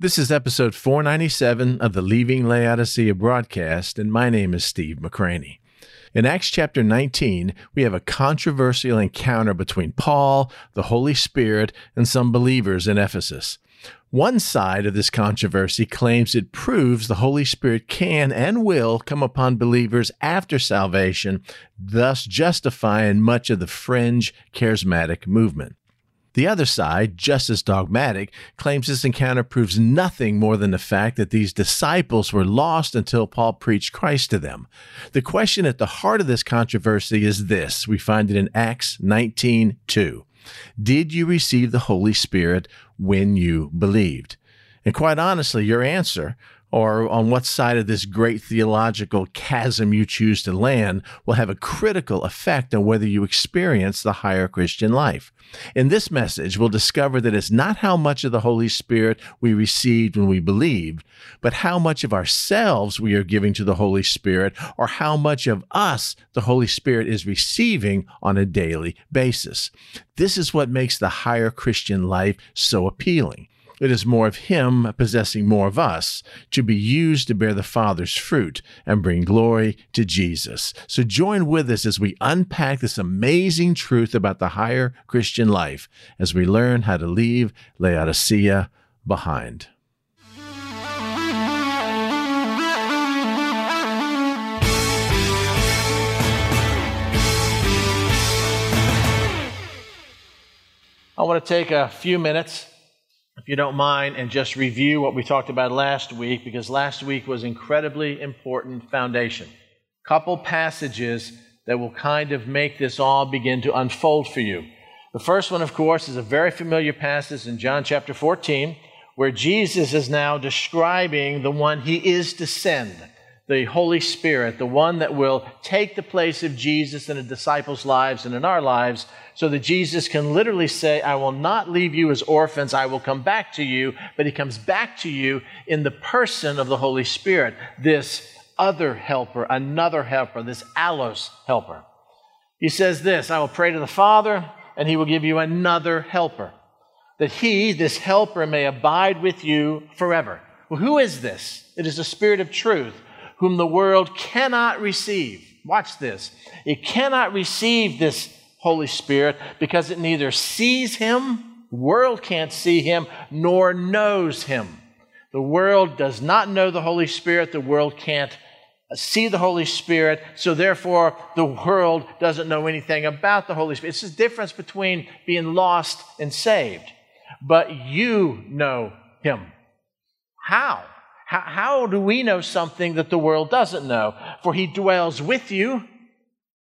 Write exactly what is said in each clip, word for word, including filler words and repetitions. This is episode four ninety-seven of the Leaving Laodicea Broadcast, and my name is Steve McCraney. In Acts chapter nineteen, we have a controversial encounter between Paul, the Holy Spirit, and some believers in Ephesus. One side of this controversy claims it proves the Holy Spirit can and will come upon believers after salvation, thus justifying much of the fringe charismatic movement. The other side, just as dogmatic, claims this encounter proves nothing more than the fact that these disciples were lost until Paul preached Christ to them. The question at the heart of this controversy is this. We find it in Acts nineteen two. Did you receive the Holy Spirit when you believed? And quite honestly, your answer, or on what side of this great theological chasm you choose to land, will have a critical effect on whether you experience the higher Christian life. In this message, we'll discover that it's not how much of the Holy Spirit we received when we believed, but how much of ourselves we are giving to the Holy Spirit, or how much of us the Holy Spirit is receiving on a daily basis. This is what makes the higher Christian life so appealing. It is more of Him possessing more of us to be used to bear the Father's fruit and bring glory to Jesus. So join with us as we unpack this amazing truth about the higher Christian life as we learn how to leave Laodicea behind. I want to take a few minutes, if you don't mind, and just review what we talked about last week, because last week was incredibly important foundation. Couple passages that will kind of make this all begin to unfold for you. The first one, of course, is a very familiar passage in John chapter fourteen, where Jesus is now describing the one He is to send, the Holy Spirit, the one that will take the place of Jesus in the disciples' lives and in our lives, so that Jesus can literally say, I will not leave you as orphans, I will come back to you, but He comes back to you in the person of the Holy Spirit, this other helper, another helper, this allos helper. He says this, I will pray to the Father, and He will give you another helper, that He, this helper, may abide with you forever. Well, who is this? It is the Spirit of truth, whom the world cannot receive. Watch this. It cannot receive this Holy Spirit because it neither sees Him, the world can't see Him, nor knows Him. The world does not know the Holy Spirit. The world can't see the Holy Spirit. So therefore, the world doesn't know anything about the Holy Spirit. It's the difference between being lost and saved. But you know Him. How? How do we know something that the world doesn't know? For He dwells with you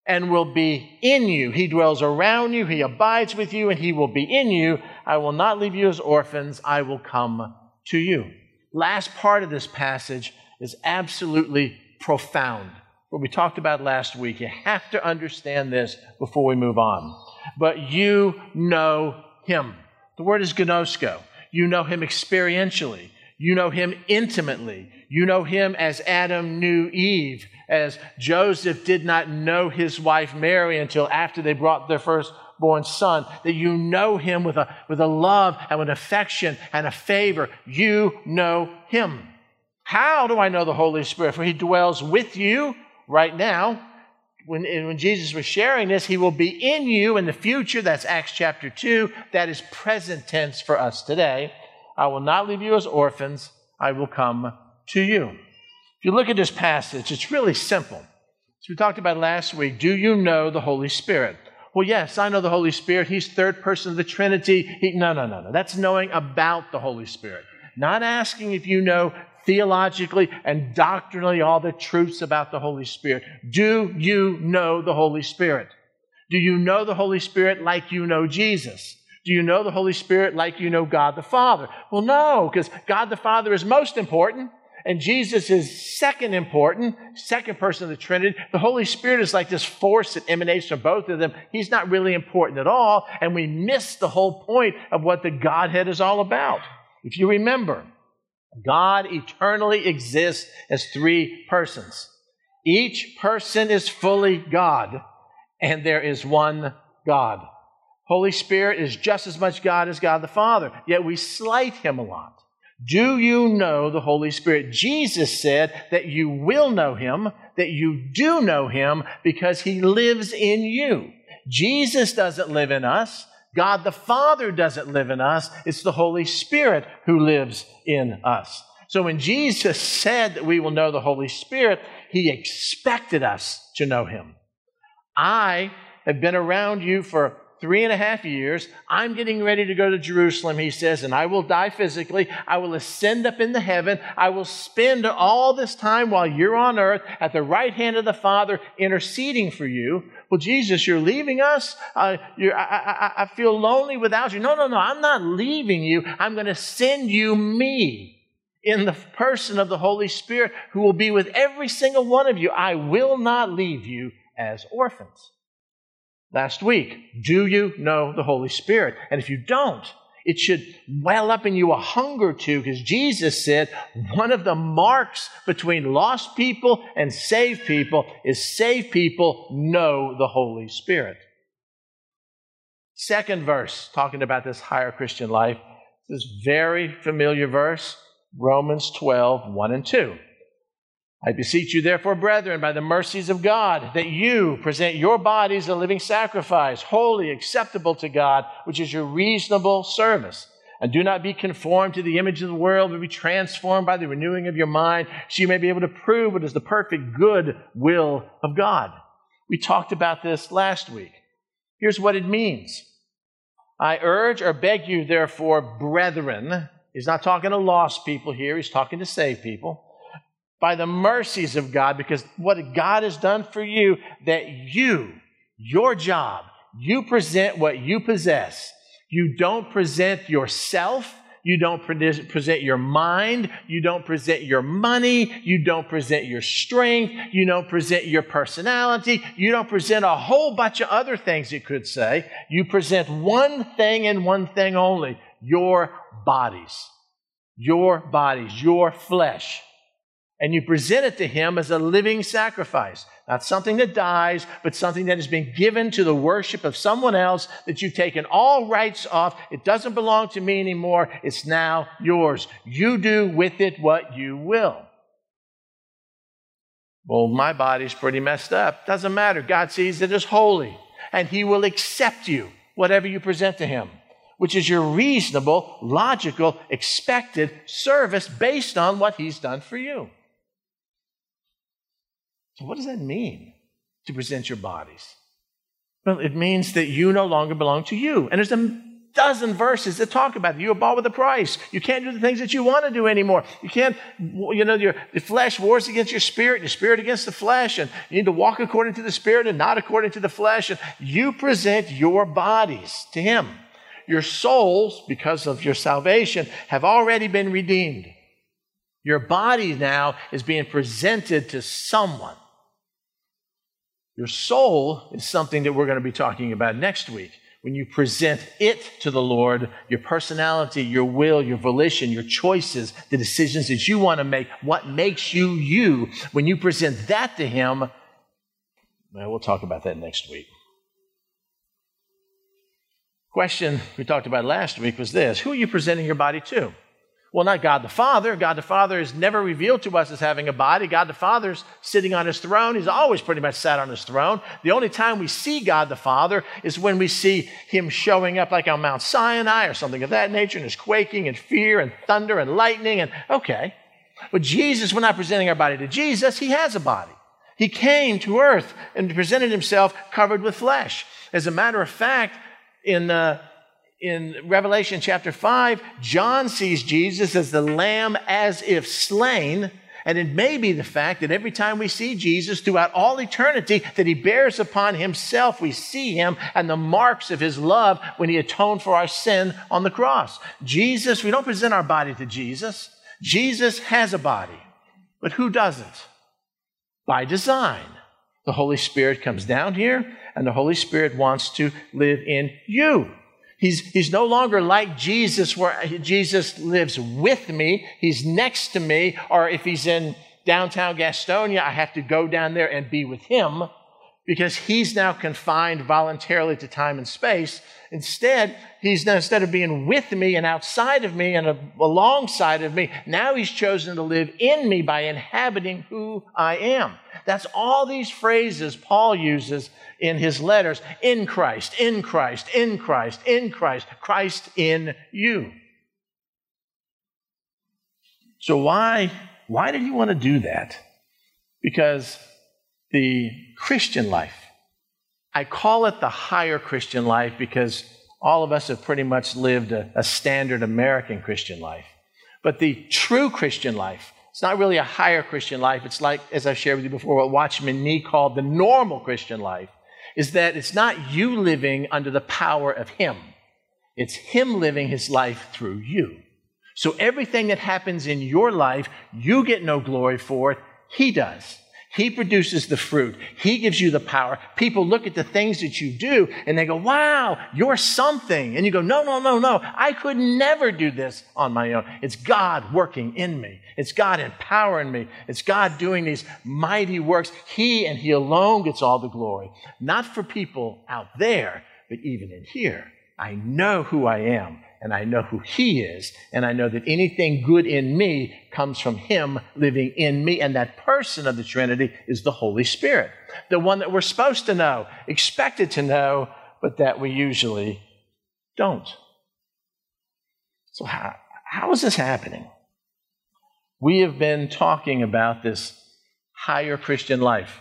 and will be in you. He dwells around you, He abides with you, and He will be in you. I will not leave you as orphans, I will come to you. Last part of this passage is absolutely profound. What we talked about last week, you have to understand this before we move on. But you know Him. The word is gnosko. You know Him experientially. You know Him intimately. You know Him as Adam knew Eve, as Joseph did not know his wife Mary until after they brought their firstborn son, that you know Him with a, with a love and an affection and a favor. You know Him. How do I know the Holy Spirit? For He dwells with you right now. When, when Jesus was sharing this, He will be in you in the future. That's Acts chapter two. That is present tense for us today. I will not leave you as orphans, I will come to you. If you look at this passage, it's really simple. As we talked about last week, do you know the Holy Spirit? Well, yes, I know the Holy Spirit. He's third person of the Trinity. He, no, no, no, no. That's knowing about the Holy Spirit. Not asking if you know theologically and doctrinally all the truths about the Holy Spirit. Do you know the Holy Spirit? Do you know the Holy Spirit like you know Jesus? Do you know the Holy Spirit like you know God the Father? Well, no, because God the Father is most important, and Jesus is second important, second person of the Trinity. The Holy Spirit is like this force that emanates from both of them. He's not really important at all, and we miss the whole point of what the Godhead is all about. If you remember, God eternally exists as three persons. Each person is fully God, and there is one God. Holy Spirit is just as much God as God the Father, yet we slight Him a lot. Do you know the Holy Spirit? Jesus said that you will know him, that you do know him, because he lives in you. Jesus doesn't live in us. God the Father doesn't live in us. It's the Holy Spirit who lives in us. So when Jesus said that we will know the Holy Spirit, he expected us to know him. I have been around you for three and a half years. I'm getting ready to go to Jerusalem, he says, and I will die physically. I will ascend up into heaven. I will spend all this time while you're on earth at the right hand of the Father interceding for you. Well, Jesus, you're leaving us. Uh, you're, I, I, I feel lonely without you. No, no, no, I'm not leaving you. I'm going to send you me in the person of the Holy Spirit who will be with every single one of you. I will not leave you as orphans. Last week, do you know the Holy Spirit? And if you don't, it should well up in you a hunger to, because Jesus said one of the marks between lost people and saved people is saved people know the Holy Spirit. Second verse, talking about this higher Christian life, this very familiar verse, Romans twelve, one and two. I beseech you, therefore, brethren, by the mercies of God, that you present your bodies a living sacrifice, holy, acceptable to God, which is your reasonable service. And do not be conformed to the image of the world, but be transformed by the renewing of your mind, so you may be able to prove what is the perfect good will of God. We talked about this last week. Here's what it means. I urge or beg you, therefore, brethren. He's not talking to lost people here. He's talking to saved people. By the mercies of God, because what God has done for you, that you, your job, you present what you possess. You don't present yourself. You don't present your mind. You don't present your money. You don't present your strength. You don't present your personality. You don't present a whole bunch of other things, you could say. You present one thing and one thing only, your bodies, your bodies, your flesh. And you present it to him as a living sacrifice. Not something that dies, but something that has been given to the worship of someone else, that you've taken all rights off. It doesn't belong to me anymore. It's now yours. You do with it what you will. Well, my body's pretty messed up. Doesn't matter. God sees it as holy. And he will accept you, whatever you present to him, which is your reasonable, logical, expected service based on what he's done for you. So what does that mean, to present your bodies? Well, it means that you no longer belong to you. And there's a dozen verses that talk about it. You are bought with a price. You can't do the things that you want to do anymore. You can't, you know, your the flesh wars against your spirit, your spirit against the flesh, and you need to walk according to the spirit and not according to the flesh. And you present your bodies to him. Your souls, because of your salvation, have already been redeemed. Your body now is being presented to someone. Your soul is something that we're going to be talking about next week. When you present it to the Lord, your personality, your will, your volition, your choices, the decisions that you want to make, what makes you you, when you present that to him, well, we'll talk about that next week. Question we talked about last week was this. Who are you presenting your body to? Well, not God the Father. God the Father is never revealed to us as having a body. God the Father's sitting on his throne. He's always pretty much sat on his throne. The only time we see God the Father is when we see him showing up like on Mount Sinai or something of that nature, and is quaking and fear and thunder and lightning. And okay, but Jesus, we're not presenting our body to Jesus. He has a body. He came to earth and presented himself covered with flesh. As a matter of fact, In, uh, in Revelation chapter five, John sees Jesus as the Lamb as if slain. And it may be the fact that every time we see Jesus throughout all eternity, that he bears upon himself, we see him and the marks of his love when he atoned for our sin on the cross. Jesus, we don't present our body to Jesus. Jesus has a body, but who doesn't? By design. The Holy Spirit comes down here, and the Holy Spirit wants to live in you. He's, he's no longer like Jesus, where Jesus lives with me. He's next to me. Or if he's in downtown Gastonia, I have to go down there and be with him. because he's now confined voluntarily to time and space. Instead, he's now, instead of being with me and outside of me and a, alongside of me, now he's chosen to live in me by inhabiting who I am. That's all these phrases Paul uses in his letters. In Christ, in Christ, in Christ, in Christ, Christ in you. So why, why did he want to do that? Because the Christian life, I call it the higher Christian life because all of us have pretty much lived a, a standard American Christian life. But the true Christian life, it's not really a higher Christian life. It's like, as I've shared with you before, what Watchman Nee called the normal Christian life, is that it's not you living under the power of him. It's him living his life through you. So everything that happens in your life, you get no glory for it. He does. He produces the fruit. He gives you the power. People look at the things that you do and they go, wow, you're something. And you go, no, no, no, no. I could never do this on my own. It's God working in me. It's God empowering me. It's God doing these mighty works. He and he alone gets all the glory. Not for people out there, but even in here. I know who I am and I know who he is. And I know that anything good in me comes from him living in me. And that person of the Trinity is the Holy Spirit, the one that we're supposed to know, expected to know, but that we usually don't. So how, how is this happening? We have been talking about this higher Christian life,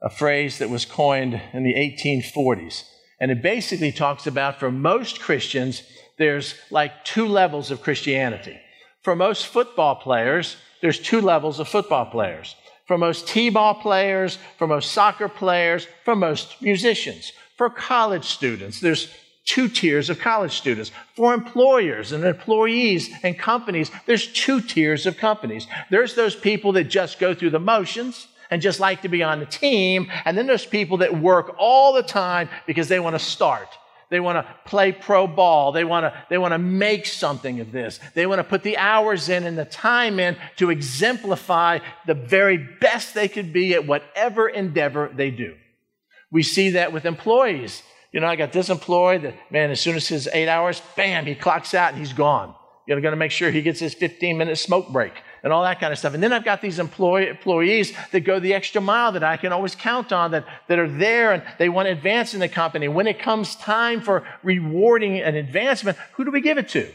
a phrase that was coined in the eighteen forties. And it basically talks about, for most Christians, there's like two levels of Christianity. For most football players, there's two levels of football players. For most t-ball players, for most soccer players, for most musicians. For college students, there's two tiers of college students. For employers and employees and companies, there's two tiers of companies. There's those people that just go through the motions and just like to be on the team. And then there's people that work all the time because they want to start. They want to play pro ball. They want to, they want to make something of this. They want to put the hours in and the time in to exemplify the very best they could be at whatever endeavor they do. We see that with employees. You know, I got this employee that, man, as soon as his eight hours, bam, he clocks out and he's gone. You're going to make sure he gets his fifteen-minute smoke break and all that kind of stuff. And then I've got these employee, employees that go the extra mile that I can always count on, that, that are there and they want to advance in the company. When it comes time for rewarding an advancement, who do we give it to?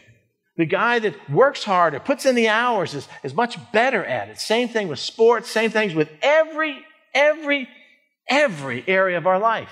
The guy that works harder, puts in the hours, is, is much better at it. Same thing with sports, same things with every, every, every area of our life.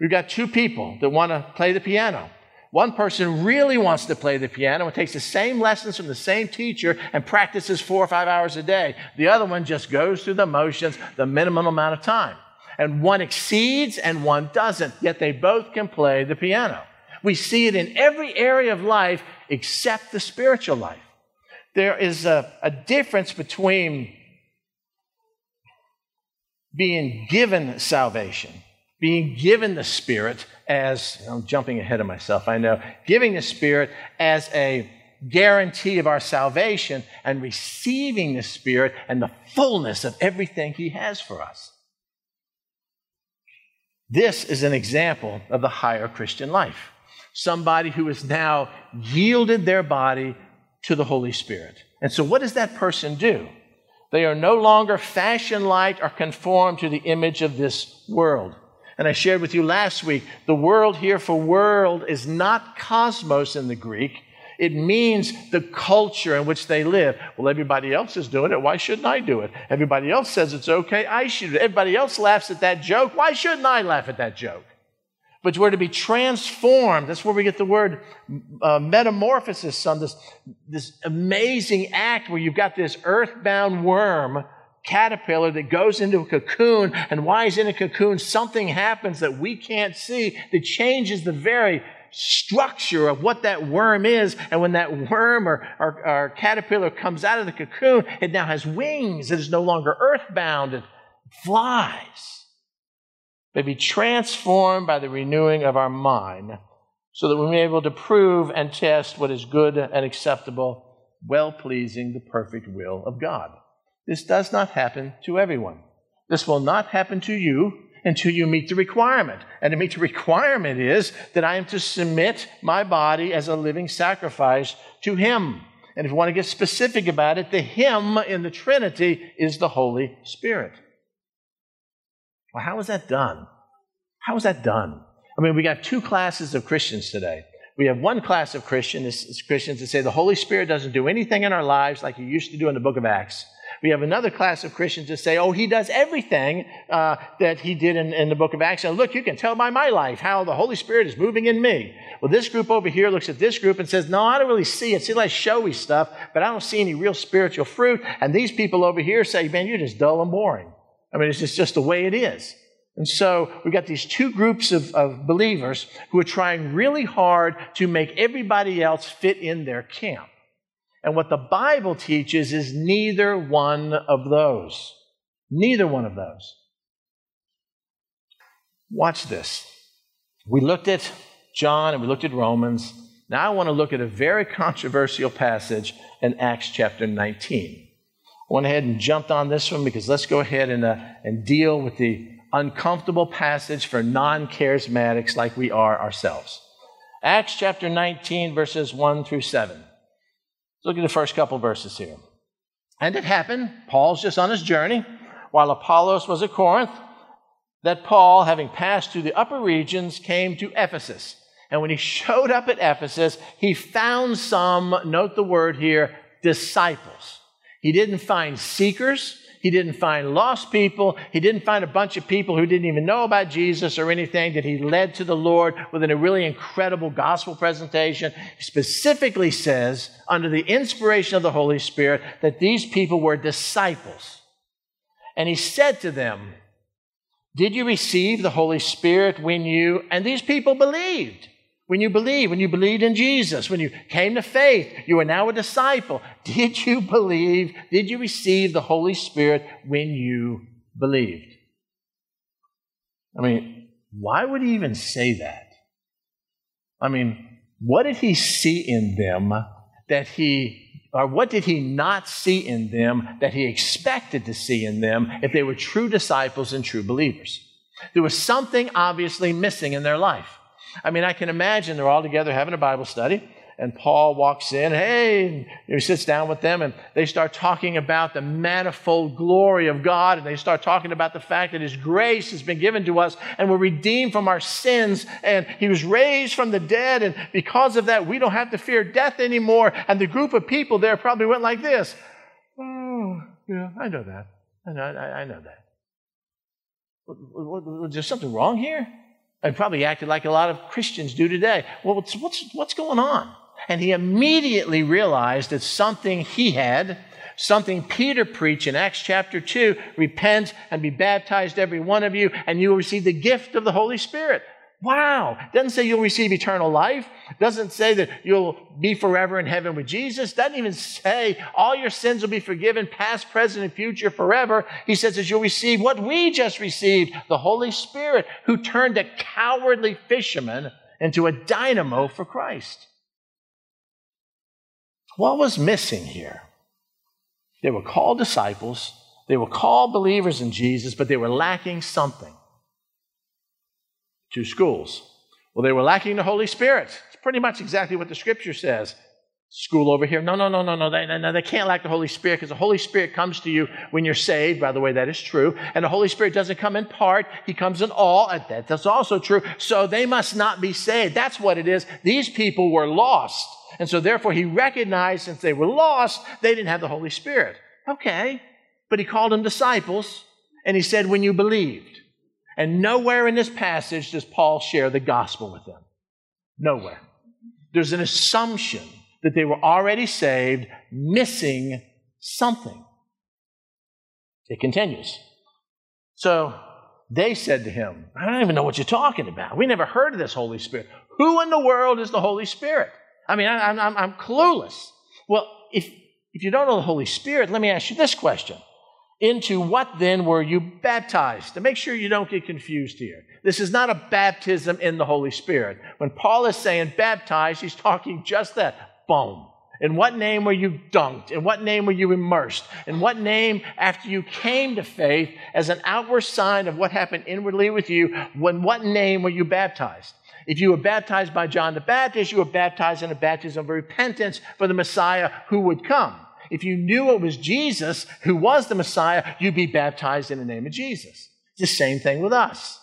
We've got two people that want to play the piano. One person really wants to play the piano and takes the same lessons from the same teacher and practices four or five hours a day. The other one just goes through the motions, the minimum amount of time. And one exceeds and one doesn't, yet they both can play the piano. We see it in every area of life except the spiritual life. There is a, a difference between being given salvation, being given the Spirit as, I'm jumping ahead of myself, I know, giving the Spirit as a guarantee of our salvation, and receiving the Spirit and the fullness of everything he has for us. This is an example of the higher Christian life. Somebody who has now yielded their body to the Holy Spirit. And so what does that person do? They are no longer fashioned like or conformed to the image of this world. And I shared with you last week, the word here for world is not cosmos in the Greek. It means the culture in which they live. Well, everybody else is doing it. Why shouldn't I do it? Everybody else says it's okay. I should. Everybody else laughs at that joke. Why shouldn't I laugh at that joke? But we're to be transformed. That's where we get the word uh, metamorphosis, son, this, this amazing act where you've got this earthbound worm caterpillar that goes into a cocoon, and why is in a cocoon? Something happens that we can't see that changes the very structure of what that worm is. And when that worm or, or, or caterpillar comes out of the cocoon, it now has wings. It is no longer earthbound. It flies. May be transformed by the renewing of our mind, so that we may be able to prove and test what is good and acceptable, well-pleasing, the perfect will of God. This does not happen to everyone. This will not happen to you. until you meet the requirement. And to meet the requirement is that I am to submit my body as a living sacrifice to him. And if you want to get specific about it, the him in the Trinity is the Holy Spirit. Well, how is that done? How is that done? I mean, we got two classes of Christians today. We have one class of Christians, is Christians that say the Holy Spirit doesn't do anything in our lives like he used to do in the book of Acts. We have another class of Christians that say, oh, he does everything uh, that he did in, in the book of Acts. And look, you can tell by my life how the Holy Spirit is moving in me. Well, this group over here looks at this group and says, no, I don't really see it. It seems like showy stuff, but I don't see any real spiritual fruit. And these people over here say, man, you're just dull and boring. I mean, it's just, just the way it is. And so we've got these two groups of, of believers who are trying really hard to make everybody else fit in their camp. And what the Bible teaches is neither one of those. Neither one of those. Watch this. We looked at John and we looked at Romans. Now I want to look at a very controversial passage in Acts chapter nineteen. I went ahead and jumped on this one because let's go ahead and, uh, and deal with the uncomfortable passage for non-charismatics like we are ourselves. Acts chapter nineteen, verses one through seven. Look at the first couple verses here. And it happened, Paul's just on his journey, while Apollos was at Corinth, that Paul, having passed through the upper regions, came to Ephesus. And when he showed up at Ephesus, he found some, note the word here, disciples. He didn't find seekers. He didn't find lost people. He didn't find a bunch of people who didn't even know about Jesus or anything that he led to the Lord within a really incredible gospel presentation. He specifically says, under the inspiration of the Holy Spirit, that these people were disciples. And he said to them, did you receive the Holy Spirit when you, and these people believed. When you believed, when you believed in Jesus, when you came to faith, you are now a disciple. Did you believe? Did you receive the Holy Spirit when you believed? I mean, why would he even say that? I mean, what did he see in them that he, or what did he not see in them that he expected to see in them if they were true disciples and true believers? There was something obviously missing in their life. I mean, I can imagine they're all together having a Bible study, and Paul walks in, hey, and he sits down with them, and they start talking about the manifold glory of God, and they start talking about the fact that his grace has been given to us, and we're redeemed from our sins, and he was raised from the dead, and because of that, we don't have to fear death anymore, and the group of people there probably went like this. Oh, yeah, I know that. I know, I, I know that. Was there something wrong here? And probably acted like a lot of Christians do today. Well, what's, what's, what's going on? And he immediately realized that something he had, something Peter preached in Acts chapter two, repent and be baptized every one of you, and you will receive the gift of the Holy Spirit. Wow. Doesn't say you'll receive eternal life. Doesn't say that you'll be forever in heaven with Jesus. Doesn't even say all your sins will be forgiven, past, present, and future, forever. He says that you'll receive what we just received, the Holy Spirit, who turned a cowardly fisherman into a dynamo for Christ. What was missing here? They were called disciples. They were called believers in Jesus, but they were lacking something. Two schools. Well, they were lacking the Holy Spirit. It's pretty much exactly what the Scripture says. School over here. No, no, no, no, no. They, no, they can't lack the Holy Spirit because the Holy Spirit comes to you when you're saved. By the way, that is true. And the Holy Spirit doesn't come in part. He comes in all. That, that's also true. So they must not be saved. That's what it is. These people were lost. And so therefore he recognized since they were lost, they didn't have the Holy Spirit. Okay. But he called them disciples. And he said, when you believed. And nowhere in this passage does Paul share the gospel with them. Nowhere. There's an assumption that they were already saved, missing something. It continues. So they said to him, I don't even know what you're talking about. We never heard of this Holy Spirit. Who in the world is the Holy Spirit? I mean, I'm, I'm, I'm clueless. Well, if, if you don't know the Holy Spirit, let me ask you this question. Into what then were you baptized? To make sure you don't get confused here. This is not a baptism in the Holy Spirit. When Paul is saying baptized, he's talking just that. Boom. In what name were you dunked? In what name were you immersed? In what name, after you came to faith, as an outward sign of what happened inwardly with you, in what name were you baptized? If you were baptized by John the Baptist, you were baptized in a baptism of repentance for the Messiah who would come. If you knew it was Jesus who was the Messiah, you'd be baptized in the name of Jesus. It's the same thing with us.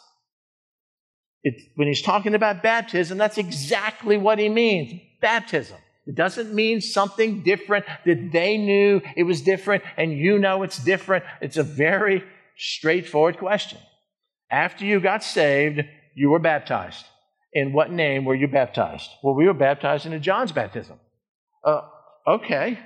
It's, when he's talking about baptism, that's exactly what he means, baptism. It doesn't mean something different that they knew it was different and you know it's different. It's a very straightforward question. After you got saved, you were baptized. In what name were you baptized? Well, we were baptized into John's baptism. Uh, okay.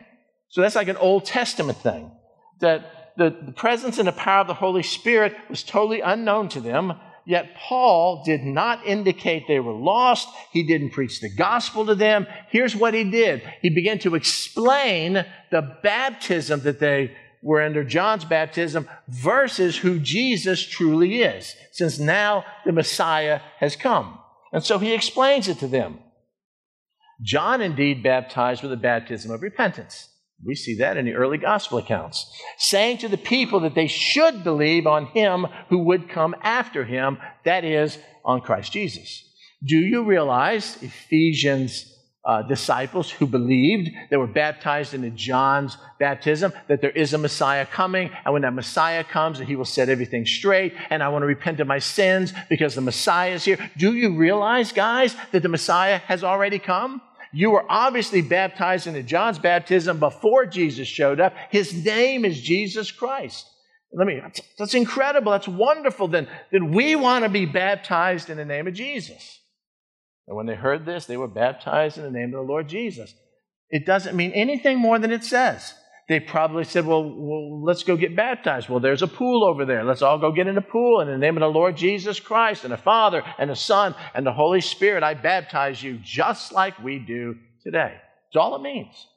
So that's like an Old Testament thing, that the, the presence and the power of the Holy Spirit was totally unknown to them. Yet Paul did not indicate they were lost. He didn't preach the gospel to them. Here's what he did. He began to explain the baptism that they were under John's baptism versus who Jesus truly is, since now the Messiah has come. And so he explains it to them. John indeed baptized with a baptism of repentance. We see that in the early gospel accounts, saying to the people that they should believe on him who would come after him, that is, on Christ Jesus. Do you realize Ephesians uh, disciples who believed, they were baptized into John's baptism, that there is a Messiah coming, and when that Messiah comes, he will set everything straight, and I want to repent of my sins because the Messiah is here. Do you realize, guys, that the Messiah has already come? You were obviously baptized into John's baptism before Jesus showed up. His name is Jesus Christ. Let me, that's, that's incredible. That's wonderful. Then, then we want to be baptized in the name of Jesus. And when they heard this, they were baptized in the name of the Lord Jesus. It doesn't mean anything more than it says. They probably said, well, well, let's go get baptized. Well, there's a pool over there. Let's all go get in the pool in the name of the Lord Jesus Christ and the Father and the Son and the Holy Spirit. I baptize you just like we do today. That's all it means.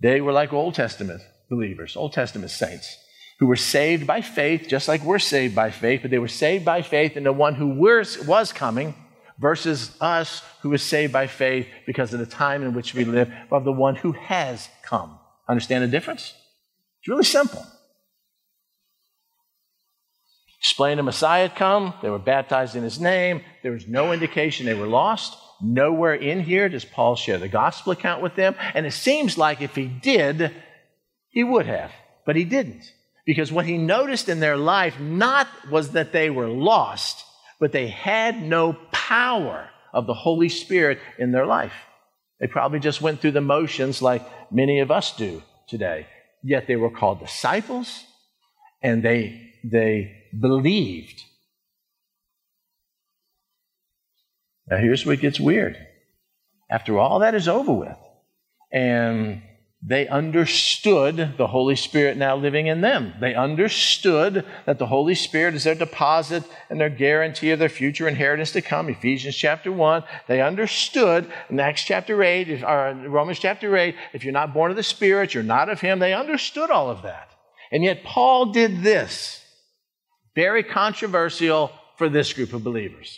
They were like Old Testament believers, Old Testament saints, who were saved by faith, just like we're saved by faith, but they were saved by faith in the one who was coming, versus us who is saved by faith because of the time in which we live, of the one who has come. Understand the difference? It's really simple. Explain the Messiah had come. They were baptized in his name. There was no indication they were lost. Nowhere in here does Paul share the gospel account with them. And it seems like if he did, he would have. But he didn't. Because what he noticed in their life not was that they were lost, but they had no power of the Holy Spirit in their life. They probably just went through the motions like many of us do today. Yet they were called disciples, and they, they believed. Now here's where it gets weird. After all that is over with, and they understood the Holy Spirit now living in them. They understood that the Holy Spirit is their deposit and their guarantee of their future inheritance to come, Ephesians chapter one. They understood in Acts chapter eight, or Romans chapter eight, if you're not born of the Spirit, you're not of him. They understood all of that. And yet Paul did this, very controversial for this group of believers.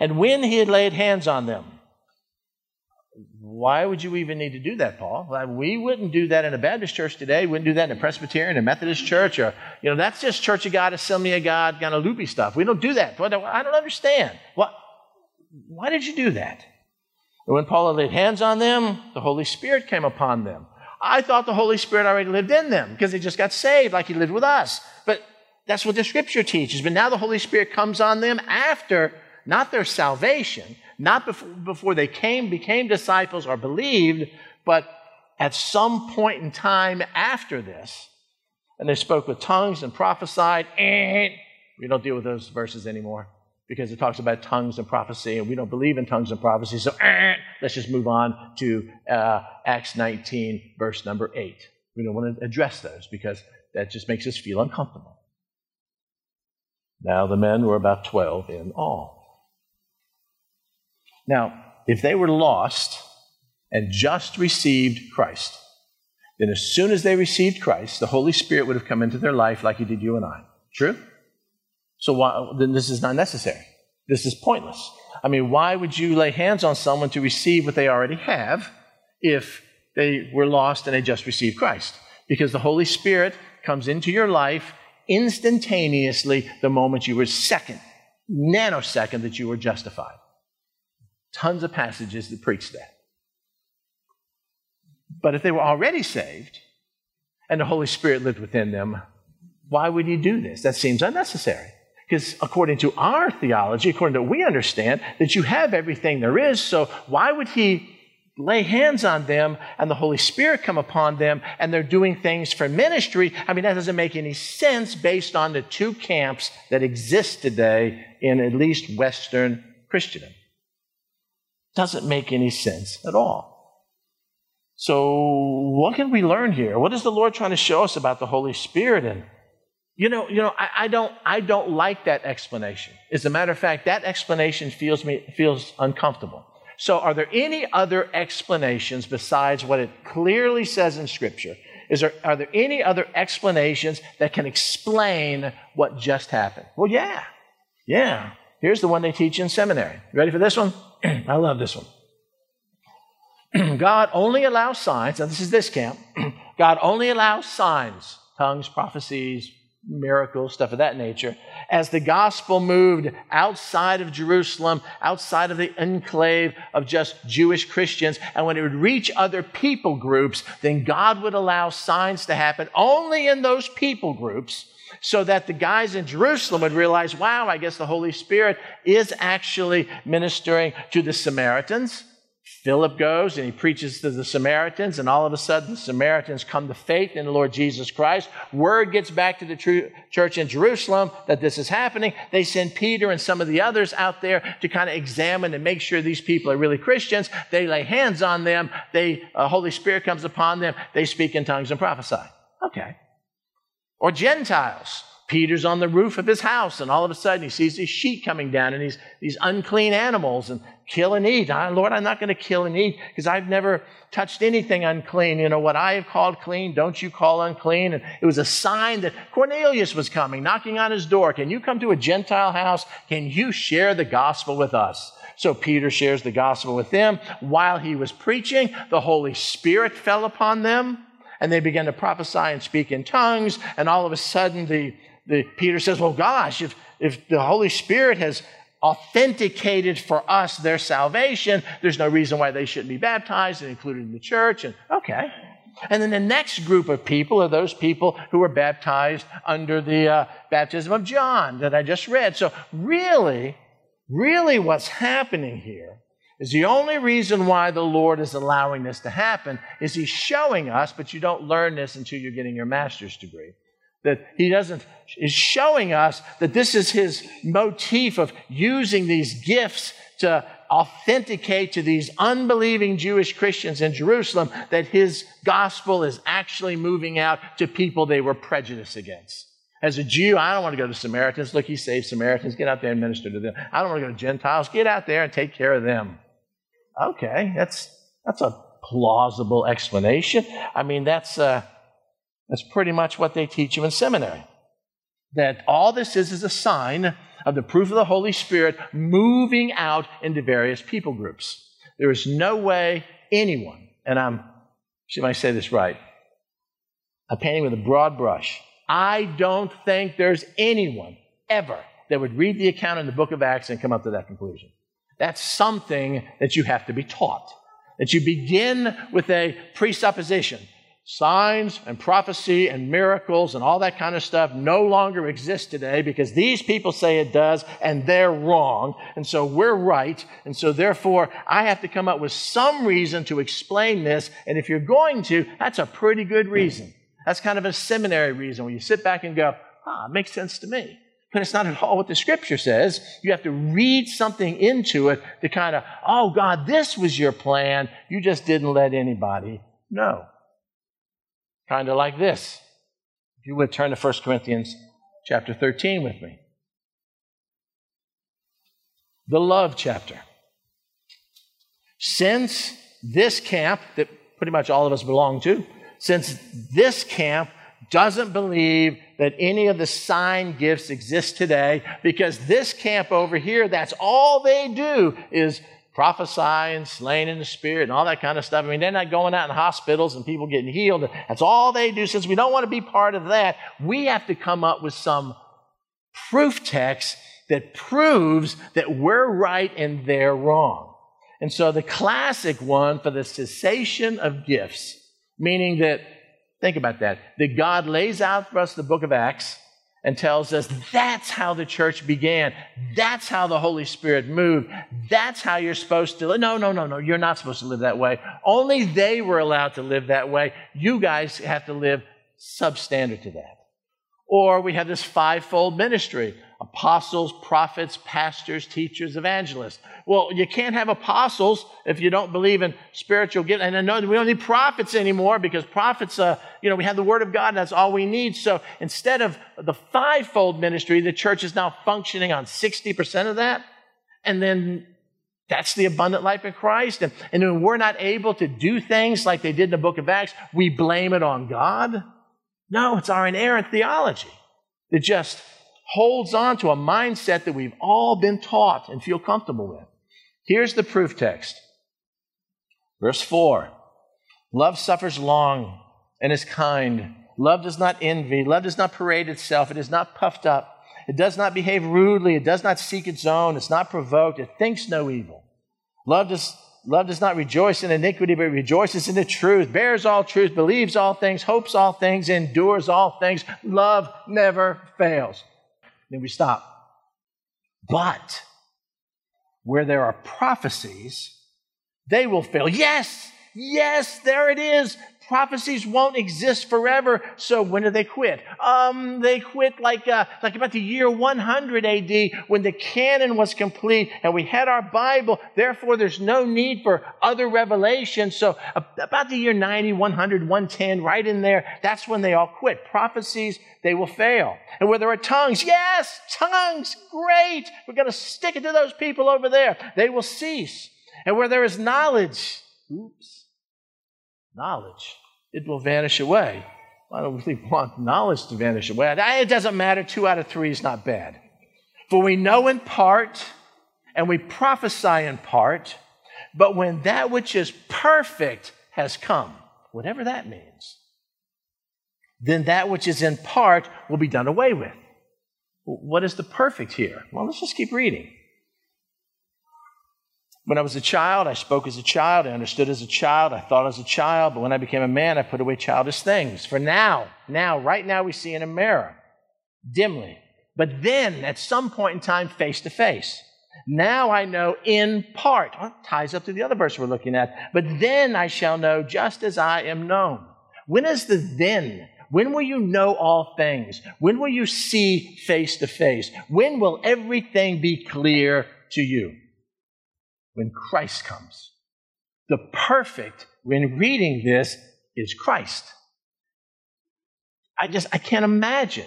And when he had laid hands on them, why would you even need to do that, Paul? Well, we wouldn't do that in a Baptist church today. We wouldn't do that in a Presbyterian, a Methodist church, or, you know, that's just Church of God, Assembly of God, kind of loopy stuff. We don't do that. I don't understand. What? Why did you do that? And when Paul laid hands on them, the Holy Spirit came upon them. I thought the Holy Spirit already lived in them because they just got saved like he lived with us. But that's what the Scripture teaches. But now the Holy Spirit comes on them after, not their salvation, not before, before they came, became disciples or believed, but at some point in time after this, and they spoke with tongues and prophesied. And we don't deal with those verses anymore because it talks about tongues and prophecy, and we don't believe in tongues and prophecy, so let's just move on to uh, Acts nineteen, verse number eight. We don't want to address those because that just makes us feel uncomfortable. Now the men were about twelve in all. Now, if they were lost and just received Christ, then as soon as they received Christ, the Holy Spirit would have come into their life like he did you and I. True? So why, then this is not necessary. This is pointless. I mean, why would you lay hands on someone to receive what they already have if they were lost and they just received Christ? Because the Holy Spirit comes into your life instantaneously the moment you were second, nanosecond that you were justified. Tons of passages that preach that. But if they were already saved and the Holy Spirit lived within them, why would he do this? That seems unnecessary. Because according to our theology, according to what we understand, that you have everything there is, so why would he lay hands on them and the Holy Spirit come upon them and they're doing things for ministry? I mean, that doesn't make any sense based on the two camps that exist today in at least Western Christendom. Doesn't make any sense at all. So what can we learn here? What is the Lord trying to show us about the Holy Spirit? And you know, you know, I, I don't, I don't like that explanation. As a matter of fact, that explanation feels me feels uncomfortable. So, are there any other explanations besides what it clearly says in Scripture? Is there are there any other explanations that can explain what just happened? Well, yeah, yeah. Here's the one they teach in seminary. Ready for this one? I love this one. God only allows signs, now this is this camp, God only allows signs, tongues, prophecies, miracles, stuff of that nature, as the gospel moved outside of Jerusalem, outside of the enclave of just Jewish Christians, and when it would reach other people groups, then God would allow signs to happen only in those people groups, so that the guys in Jerusalem would realize, wow, I guess the Holy Spirit is actually ministering to the Samaritans. Philip goes and he preaches to the Samaritans, and all of a sudden the Samaritans come to faith in the Lord Jesus Christ. Word gets back to the true church in Jerusalem that this is happening. They send Peter and some of the others out there to kind of examine and make sure these people are really Christians. They lay hands on them. The uh, Holy Spirit comes upon them. They speak in tongues and prophesy. Okay. Or Gentiles. Peter's on the roof of his house, and all of a sudden he sees these sheep coming down and these, these unclean animals, and kill and eat. I, Lord, I'm not going to kill and eat because I've never touched anything unclean. You know, what I have called clean, don't you call unclean. And it was a sign that Cornelius was coming, knocking on his door. Can you come to a Gentile house? Can you share the gospel with us? So Peter shares the gospel with them. While he was preaching, the Holy Spirit fell upon them, and they began to prophesy and speak in tongues. And all of a sudden, the The, Peter says, well, gosh, if, if the Holy Spirit has authenticated for us their salvation, there's no reason why they shouldn't be baptized and included in the church. And okay. And then the next group of people are those people who were baptized under the uh, baptism of John that I just read. So really, really what's happening here is the only reason why the Lord is allowing this to happen is he's showing us, but you don't learn this until you're getting your master's degree, that he doesn't, is showing us that this is his motif of using these gifts to authenticate to these unbelieving Jewish Christians in Jerusalem that his gospel is actually moving out to people they were prejudiced against. As a Jew, I don't want to go to Samaritans. Look, he saved Samaritans. Get out there and minister to them. I don't want to go to Gentiles. Get out there and take care of them. Okay, that's that's a plausible explanation. I mean, that's... Uh, That's pretty much what they teach you in seminary. That all this is is a sign of the proof of the Holy Spirit moving out into various people groups. There is no way anyone, and I'm, see if I say this right, I'm painting with a broad brush. I don't think there's anyone ever that would read the account in the book of Acts and come up to that conclusion. That's something that you have to be taught. That you begin with a presupposition. Signs and prophecy and miracles and all that kind of stuff no longer exist today because these people say it does and they're wrong. And so we're right. And so therefore, I have to come up with some reason to explain this. And if you're going to, that's a pretty good reason. That's kind of a seminary reason where you sit back and go, ah, it makes sense to me. But it's not at all what the Scripture says. You have to read something into it to kind of, oh, God, this was your plan. You just didn't let anybody know. Kind of like this. If you would turn to First Corinthians chapter thirteen with me. The love chapter. Since this camp, that pretty much all of us belong to, since this camp doesn't believe that any of the sign gifts exist today, because this camp over here, that's all they do is prophesy and slain in the spirit and all that kind of stuff. I mean, they're not going out in hospitals and people getting healed. That's all they do. Since we don't want to be part of that, we have to come up with some proof text that proves that we're right and they're wrong. And so the classic one for the cessation of gifts, meaning that, think about that, that God lays out for us the book of Acts and tells us that's how the church began. That's how the Holy Spirit moved. That's how you're supposed to live. No, no, no, no, you're not supposed to live that way. Only they were allowed to live that way. You guys have to live substandard to that. Or we have this fivefold ministry: apostles, prophets, pastors, teachers, evangelists. Well, you can't have apostles if you don't believe in spiritual gifts. And I know that we don't need prophets anymore, because prophets, uh, you know, we have the Word of God, and that's all we need. So instead of the fivefold ministry, the church is now functioning on sixty percent of that. And then that's the abundant life in Christ. And, and when we're not able to do things like they did in the book of Acts, we blame it on God. No, it's our inerrant theology that just holds on to a mindset that we've all been taught and feel comfortable with. Here's the proof text. Verse four, love suffers long and is kind. Love does not envy. Love does not parade itself. It is not puffed up. It does not behave rudely. It does not seek its own. It's not provoked. It thinks no evil. Love does Love does not rejoice in iniquity, but rejoices in the truth, bears all truth, believes all things, hopes all things, endures all things. Love never fails. Then we stop. But where there are prophecies, they will fail. Yes, yes, there it is. Prophecies won't exist forever. So when do they quit? Um, they quit like uh, like about the year one hundred A D when the canon was complete and we had our Bible. Therefore, there's no need for other revelation. So about the year ninety, one hundred, one ten, right in there, that's when they all quit. Prophecies, they will fail. And where there are tongues, yes, tongues, great. We're going to stick it to those people over there. They will cease. And where there is knowledge, oops. knowledge, it will vanish away. I don't really want knowledge to vanish away. It doesn't matter. Two out of three is not bad. For we know in part, and we prophesy in part, but when that which is perfect has come, whatever that means, then that which is in part will be done away with. What is the perfect here? Well, let's just keep reading. When I was a child, I spoke as a child, I understood as a child, I thought as a child, but when I became a man, I put away childish things. For now, now, right now, we see in a mirror, dimly, but then, at some point in time, face to face. Now I know in part. Well, it ties up to the other verse we're looking at. But then I shall know just as I am known. When is the then? When will you know all things? When will you see face to face? When will everything be clear to you? When Christ comes. The perfect, when reading this, is Christ. I just, I can't imagine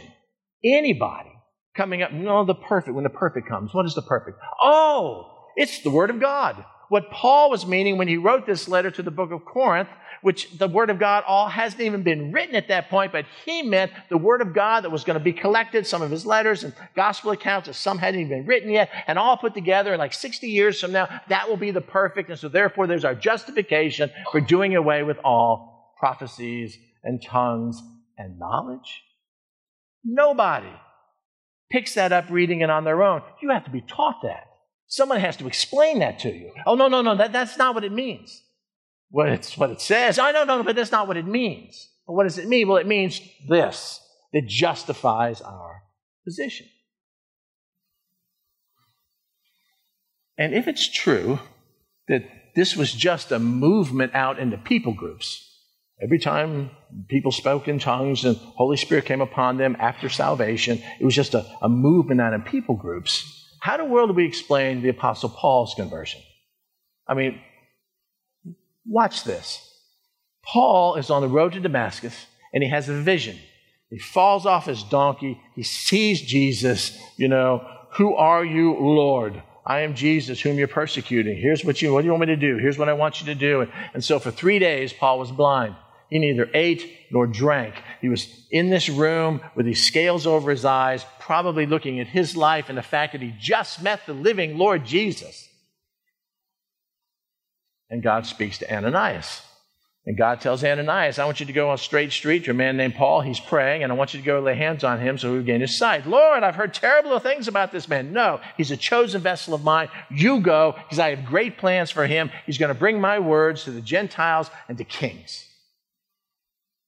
anybody coming up, no, the perfect, when the perfect comes. What is the perfect? Oh, it's the Word of God. What Paul was meaning when he wrote this letter to the book of Corinth, which the Word of God all hasn't even been written at that point, but he meant the Word of God that was going to be collected, some of his letters and gospel accounts, that some hadn't even been written yet, and all put together, and like sixty years from now, that will be the perfect, and so therefore there's our justification for doing away with all prophecies and tongues and knowledge. Nobody picks that up reading it on their own. You have to be taught that. Someone has to explain that to you. Oh, no, no, no, that, that's not what it means. What it's what it says. I don't know, but that's not what it means. But what does it mean? Well, it means this, that justifies our position. And if it's true that this was just a movement out into people groups, every time people spoke in tongues and Holy Spirit came upon them after salvation, it was just a, a movement out in people groups, how in the world do we explain the Apostle Paul's conversion? I mean, watch this. Paul is on the road to Damascus, and he has a vision. He falls off his donkey. He sees Jesus. You know, who are you, Lord? I am Jesus, whom you're persecuting. Here's what you, what do you want me to do? Here's what I want you to do. And, and so for three days, Paul was blind. He neither ate nor drank. He was in this room with these scales over his eyes, probably looking at his life and the fact that he just met the living Lord Jesus. And God speaks to Ananias. And God tells Ananias, I want you to go on straight street to a man named Paul. He's praying, and I want you to go lay hands on him so he will gain his sight. Lord, I've heard terrible things about this man. No, he's a chosen vessel of mine. You go, because I have great plans for him. He's going to bring my words to the Gentiles and to kings.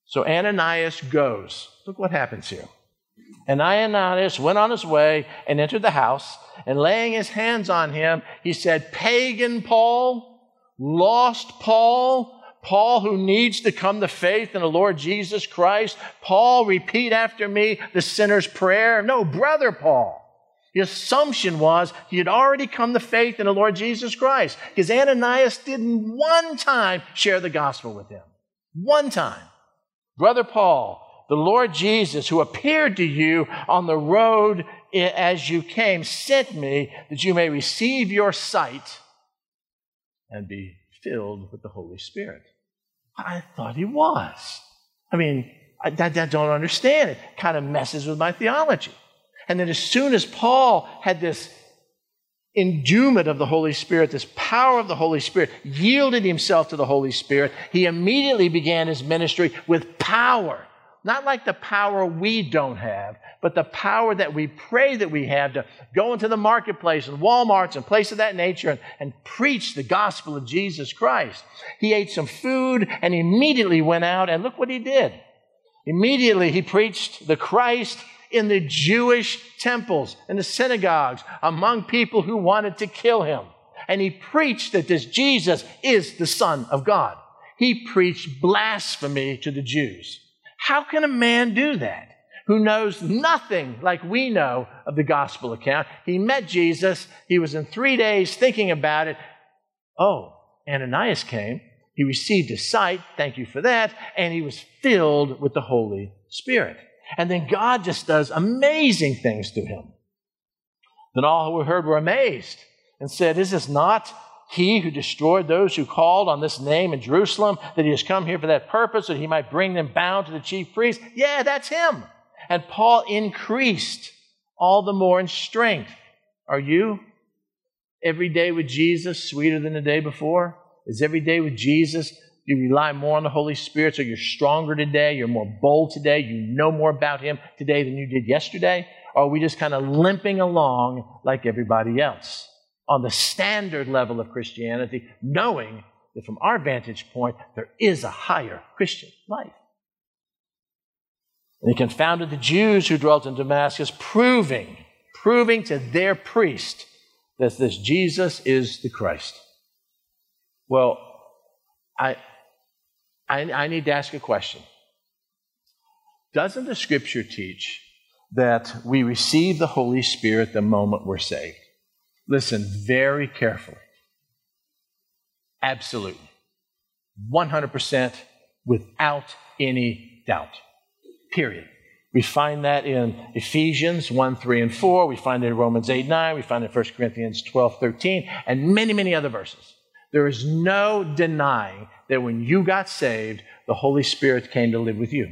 So Ananias goes. Look what happens here. And Ananias went on his way and entered the house, and laying his hands on him, he said, Pagan Paul, lost Paul, Paul who needs to come to faith in the Lord Jesus Christ. Paul, repeat after me the sinner's prayer. No, brother Paul. The assumption was he had already come to faith in the Lord Jesus Christ because Ananias didn't one time share the gospel with him. One time. Brother Paul, the Lord Jesus who appeared to you on the road as you came, sent me that you may receive your sight and be filled with the Holy Spirit. I thought he was. I mean, I, I, I don't understand it. It kind of messes with my theology. And then as soon as Paul had this endowment of the Holy Spirit, this power of the Holy Spirit, yielded himself to the Holy Spirit, he immediately began his ministry with power. Not like the power we don't have, but the power that we pray that we have to go into the marketplace and Walmarts and places of that nature and, and preach the gospel of Jesus Christ. He ate some food and immediately went out, and look what he did. Immediately he preached the Christ in the Jewish temples, in the synagogues, among people who wanted to kill him. And he preached that this Jesus is the Son of God. He preached blasphemy to the Jews. How can a man do that who knows nothing like we know of the gospel account? He met Jesus. He was in three days thinking about it. Oh, Ananias came. He received his sight. Thank you for that. And he was filled with the Holy Spirit. And then God just does amazing things to him. Then all who heard were amazed and said, is this not he who destroyed those who called on this name in Jerusalem, that he has come here for that purpose, that he might bring them bound to the chief priest? Yeah, that's him. And Paul increased all the more in strength. Are you every day with Jesus sweeter than the day before? Is every day with Jesus, do you rely more on the Holy Spirit so you're stronger today, you're more bold today, you know more about him today than you did yesterday? Or are we just kind of limping along like everybody else? On the standard level of Christianity, knowing that from our vantage point, there is a higher Christian life. And he confounded the Jews who dwelt in Damascus, proving, proving to their priest that this Jesus is the Christ. Well, I, I, I need to ask a question. Doesn't the Scripture teach that we receive the Holy Spirit the moment we're saved? Listen very carefully. Absolutely. one hundred percent without any doubt. Period. We find that in Ephesians one, three, and four. We find it in Romans eight, nine. We find it in First Corinthians twelve, thirteen. And many, many other verses. There is no denying that when you got saved, the Holy Spirit came to live with you.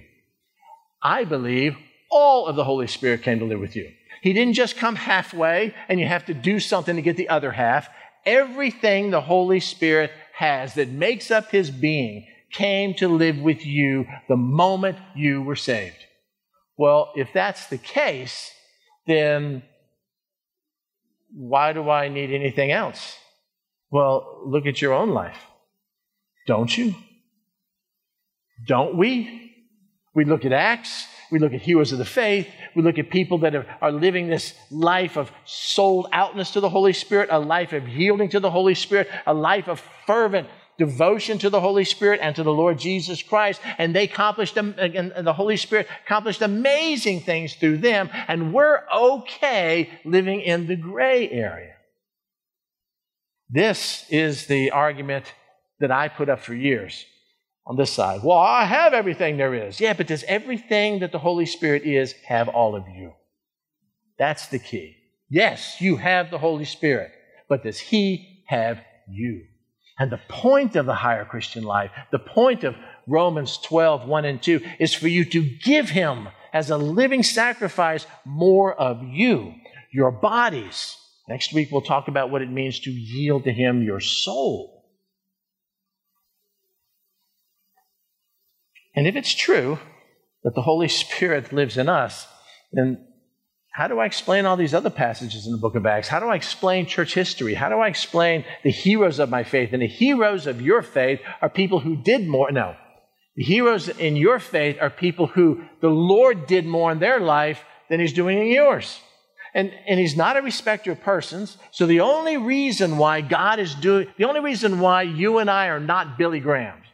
I believe all of the Holy Spirit came to live with you. He didn't just come halfway and you have to do something to get the other half. Everything the Holy Spirit has that makes up his being came to live with you the moment you were saved. Well, if that's the case, then why do I need anything else? Well, look at your own life. Don't you? Don't we? We look at Acts. We look at heroes of the faith. We look at people that are, are living this life of sold outness to the Holy Spirit, a life of yielding to the Holy Spirit, a life of fervent devotion to the Holy Spirit and to the Lord Jesus Christ. And they accomplished, and the Holy Spirit accomplished amazing things through them. And we're okay living in the gray area. This is the argument that I put up for years. On this side, well, I have everything there is. Yeah, but does everything that the Holy Spirit is have all of you? That's the key. Yes, you have the Holy Spirit, but does he have you? And the point of the higher Christian life, the point of Romans twelve, one and two, is for you to give him as a living sacrifice more of you, your bodies. Next week we'll talk about what it means to yield to him your soul. And if it's true that the Holy Spirit lives in us, then how do I explain all these other passages in the book of Acts? How do I explain church history? How do I explain the heroes of my faith? And the heroes of your faith are people who did more. No, the heroes in your faith are people who the Lord did more in their life than he's doing in yours. And, and he's not a respecter of persons. So the only reason why God is doing, the only reason why you and I are not Billy Grahams,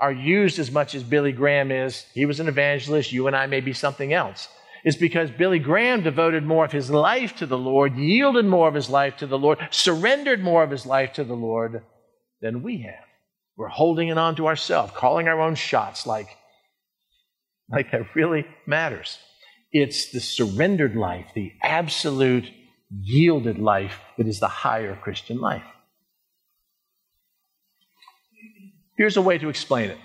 are used as much as Billy Graham is, he was an evangelist, you and I may be something else, is because Billy Graham devoted more of his life to the Lord, yielded more of his life to the Lord, surrendered more of his life to the Lord than we have. We're holding it on to ourselves, calling our own shots like, like that really matters. It's the surrendered life, the absolute yielded life that is the higher Christian life. Here's a way to explain it.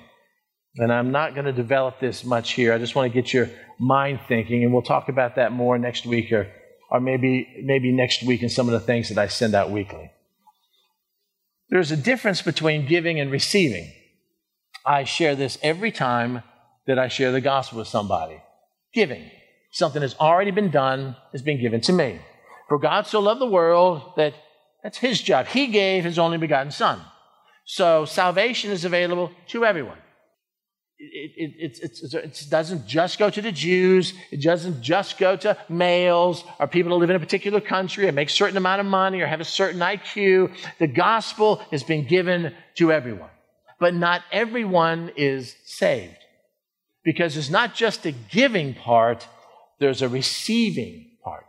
And I'm not going to develop this much here. I just want to get your mind thinking, and we'll talk about that more next week or, or maybe, maybe next week in some of the things that I send out weekly. There's a difference between giving and receiving. I share this every time that I share the gospel with somebody. Giving. Something that's already been done has been given to me. For God so loved the world that that's his job. He gave his only begotten son. So salvation is available to everyone. It, it, it, it, it doesn't just go to the Jews. It doesn't just go to males or people who live in a particular country or make a certain amount of money or have a certain I Q. The gospel has been given to everyone. But not everyone is saved. Because it's not just a giving part, there's a receiving part.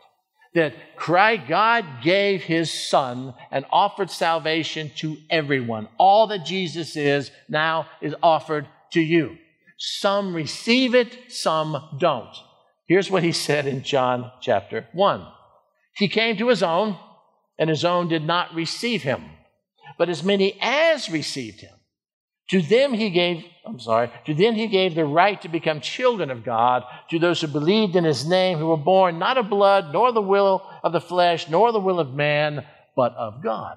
That Christ, God gave his son and offered salvation to everyone. All that Jesus is now is offered to you. Some receive it, some don't. Here's what he said in John chapter one. He came to his own, and his own did not receive him. But as many as received him, to them he gave, I'm sorry, to them he gave the right to become children of God, to those who believed in his name, who were born not of blood, nor the will of the flesh, nor the will of man, but of God.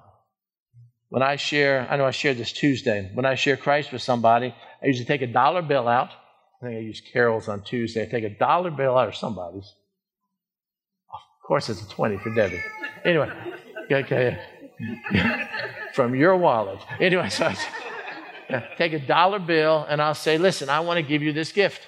When I share, I know I shared this Tuesday, when I share Christ with somebody, I usually take a dollar bill out. I think I use Carol's on Tuesday. I take a dollar bill out of somebody's. Of course, it's a twenty for Debbie. Anyway, okay, from your wallet. Anyway, so I take a dollar bill, and I'll say, listen, I want to give you this gift.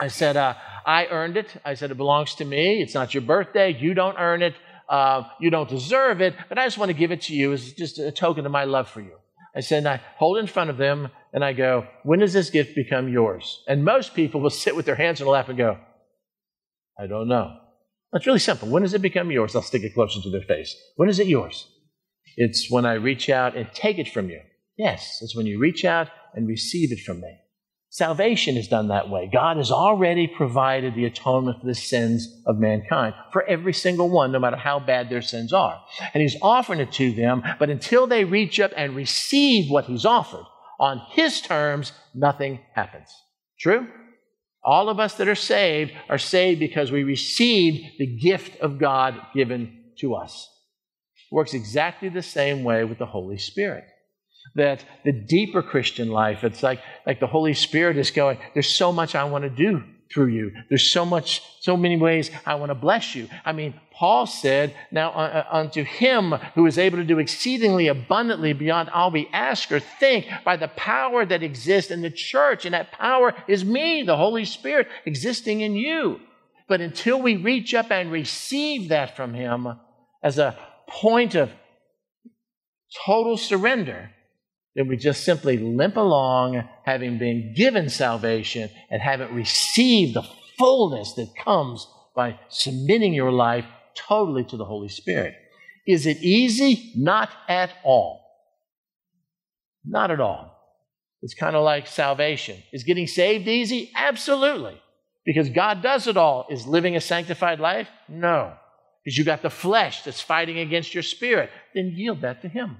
I said, uh, I earned it. I said, it belongs to me. It's not your birthday. You don't earn it. Uh, you don't deserve it, but I just want to give it to you as just a token of my love for you. I said, and I hold it in front of them, and I go, when does this gift become yours? And most people will sit with their hands in their lap and go, I don't know. It's really simple. When does it become yours? I'll stick it closer to their face. When is it yours? It's when I reach out and take it from you. Yes, it's when you reach out and receive it from me. Salvation is done that way. God has already provided the atonement for the sins of mankind, for every single one, no matter how bad their sins are. And he's offering it to them, but until they reach up and receive what he's offered, on his terms, nothing happens. True? All of us that are saved are saved because we received the gift of God given to us. It works exactly the same way with the Holy Spirit. That the deeper Christian life, it's like, like the Holy Spirit is going, there's so much I want to do through you. There's so much, so many ways I want to bless you. I mean, Paul said, now uh, unto him who is able to do exceedingly abundantly beyond all we ask or think, by the power that exists in the church. And that power is me, the Holy Spirit, existing in you. But until we reach up and receive that from him as a point of total surrender, then we just simply limp along, having been given salvation and haven't received the fullness that comes by submitting your life totally to the Holy Spirit. Is it easy? Not at all. Not at all. It's kind of like salvation. Is getting saved easy? Absolutely. Because God does it all. Is living a sanctified life? No. Because you got the flesh that's fighting against your spirit. Then yield that to him.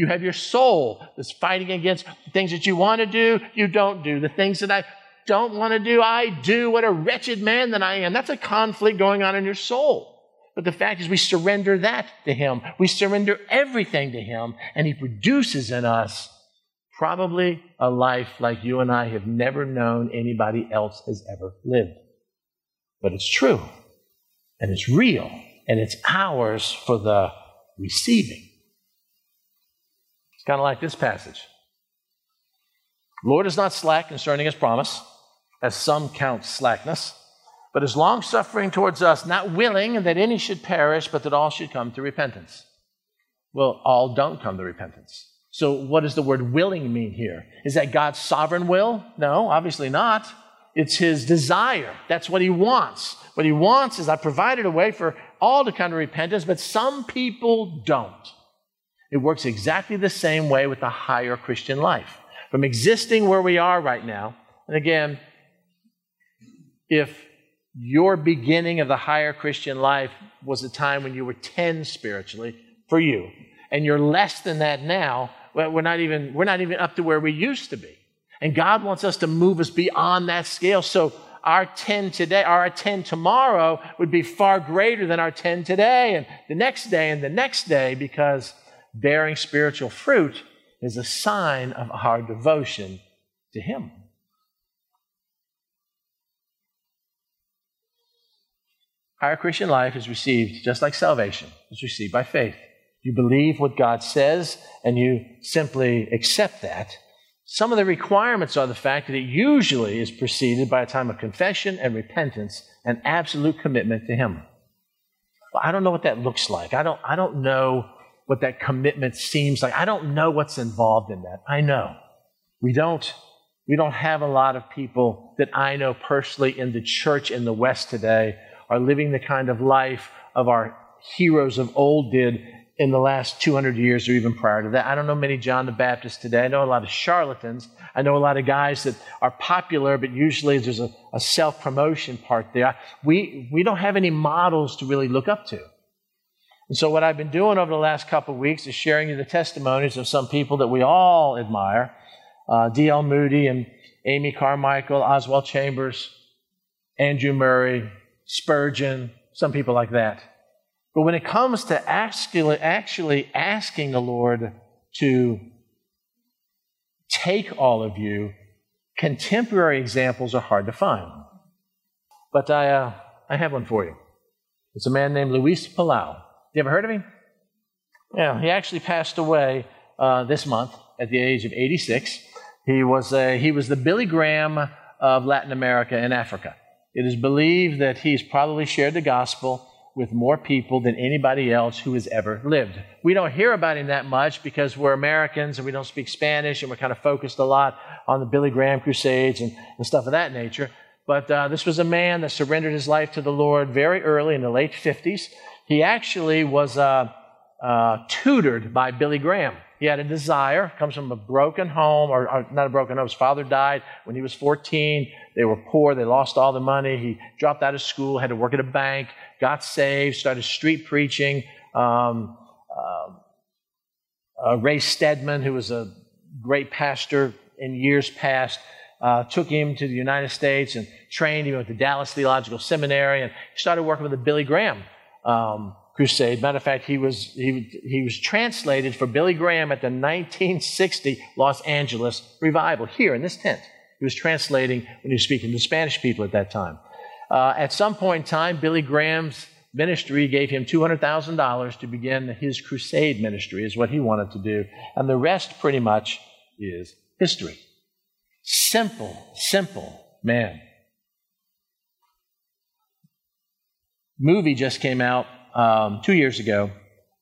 You have your soul that's fighting against the things that you want to do, you don't do. The things that I don't want to do, I do. What a wretched man that I am. That's a conflict going on in your soul. But the fact is we surrender that to Him. We surrender everything to Him, and He produces in us probably a life like you and I have never known anybody else has ever lived. But it's true, and it's real, and it's ours for the receiving. It's kind of like this passage. The Lord is not slack concerning His promise, as some count slackness, but is long-suffering towards us, not willing that any should perish, but that all should come to repentance. Well, all don't come to repentance. So what does the word willing mean here? Is that God's sovereign will? No, obviously not. It's His desire. That's what He wants. What He wants is, I provided a way for all to come to repentance, but some people don't. It works exactly the same way with the higher Christian life. From existing where we are right now, and again, if your beginning of the higher Christian life was a time when you were ten spiritually, for you, and you're less than that now, well, we're not even we're not even up to where we used to be. And God wants us to move us beyond that scale. So our ten today, our ten tomorrow would be far greater than our ten today and the next day and the next day, because bearing spiritual fruit is a sign of our devotion to Him. Our Christian life is received just like salvation. It's received by faith. You believe what God says, and you simply accept that. Some of the requirements are the fact that it usually is preceded by a time of confession and repentance and absolute commitment to Him. Well, I don't know what that looks like. I don't, I don't know what that commitment seems like. I don't know what's involved in that. I know. We don't, we don't have a lot of people that I know personally in the church in the West today are living the kind of life of our heroes of old did in the last two hundred years or even prior to that. I don't know many John the Baptists today. I know a lot of charlatans. I know a lot of guys that are popular, but usually there's a, a self-promotion part there. We, we don't have any models to really look up to. And so what I've been doing over the last couple of weeks is sharing you the testimonies of some people that we all admire, uh, D L Moody and Amy Carmichael, Oswald Chambers, Andrew Murray, Spurgeon, some people like that. But when it comes to actually asking the Lord to take all of you, contemporary examples are hard to find. But I, uh, I have one for you. It's a man named Luis Palau. You ever heard of him? Yeah, he actually passed away uh, this month at the age of eighty-six. He was a, he was the Billy Graham of Latin America and Africa. It is believed that he's probably shared the gospel with more people than anybody else who has ever lived. We don't hear about him that much because we're Americans and we don't speak Spanish, and we're kind of focused a lot on the Billy Graham Crusades and, and stuff of that nature. But uh, this was a man that surrendered his life to the Lord very early in the late fifties. He actually was uh, uh, tutored by Billy Graham. He had a desire, comes from a broken home, or, or not a broken home, his father died when he was fourteen. They were poor, they lost all the money. He dropped out of school, had to work at a bank, got saved, started street preaching. Um, uh, uh, Ray Stedman, who was a great pastor in years past, uh, took him to the United States and trained him at the Dallas Theological Seminary, and he started working with the Billy Graham um, Crusade. Matter of fact, he was he, he was translated for Billy Graham at the nineteen sixty Los Angeles revival here in this tent. He was translating when he was speaking to Spanish people at that time. Uh, at some point in time, Billy Graham's ministry gave him two hundred thousand dollars to begin his crusade ministry, is what he wanted to do. And the rest pretty much is history. Simple, simple man. Movie just came out um, two years ago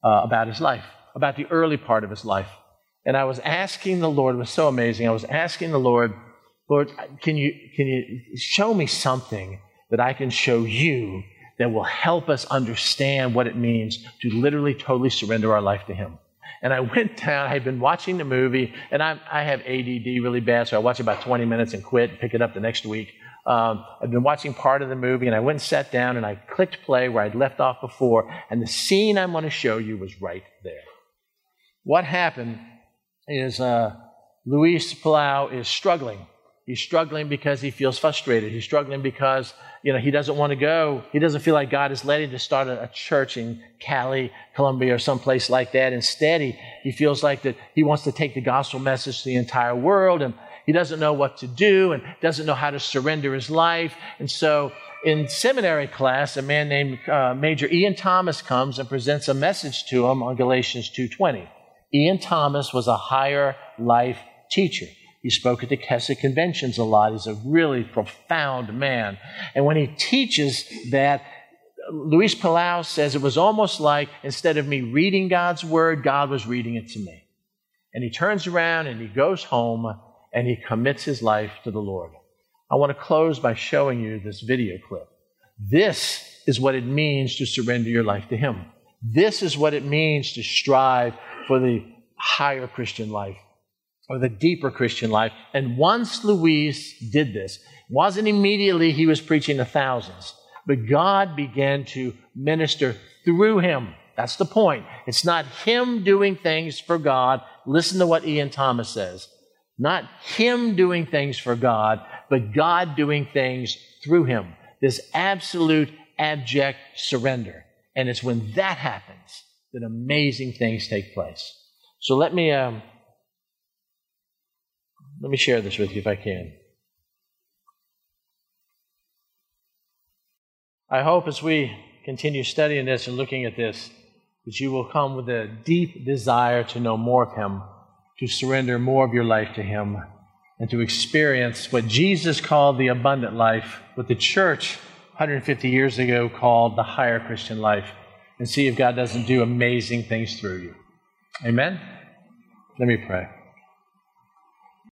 uh, about his life, about the early part of his life. And I was asking the Lord, it was so amazing, I was asking the Lord, Lord, can you, can you show me something that I can show you that will help us understand what it means to literally totally surrender our life to Him? And I went down, I had been watching the movie, and I, I have A D D really bad, so I watch about twenty minutes and quit and pick it up the next week. Um, I've been watching part of the movie, and I went and sat down, and I clicked play where I'd left off before, and the scene I'm going to show you was right there. what happened is uh, Luis Palau is struggling. He's struggling because he feels frustrated. He's struggling because, you know, he doesn't want to go. He doesn't feel like God is letting to start a, a church in Cali, Colombia, or someplace like that. Instead, he, he feels like that he wants to take the gospel message to the entire world, and he doesn't know what to do and doesn't know how to surrender his life. And so in seminary class, a man named uh, Major Ian Thomas comes and presents a message to him on Galatians two twenty. Ian Thomas was a higher life teacher. He spoke at the Keswick conventions a lot. He's a really profound man. And when he teaches that, Luis Palau says it was almost like instead of me reading God's word, God was reading it to me. And he turns around and he goes home and he commits his life to the Lord. I want to close by showing you this video clip. This is what it means to surrender your life to Him. This is what it means to strive for the higher Christian life, or the deeper Christian life. And once Luis did this, it wasn't immediately he was preaching to thousands, but God began to minister through him. That's the point. It's not him doing things for God. Listen to what Ian Thomas says. Not him doing things for God, but God doing things through him. This absolute, abject surrender. And it's when that happens that amazing things take place. So let me... Um, Let me share this with you if I can. I hope as we continue studying this and looking at this, that you will come with a deep desire to know more of Him, to surrender more of your life to Him, and to experience what Jesus called the abundant life, what the church one hundred fifty years ago called the higher Christian life, and see if God doesn't do amazing things through you. Amen? Let me pray.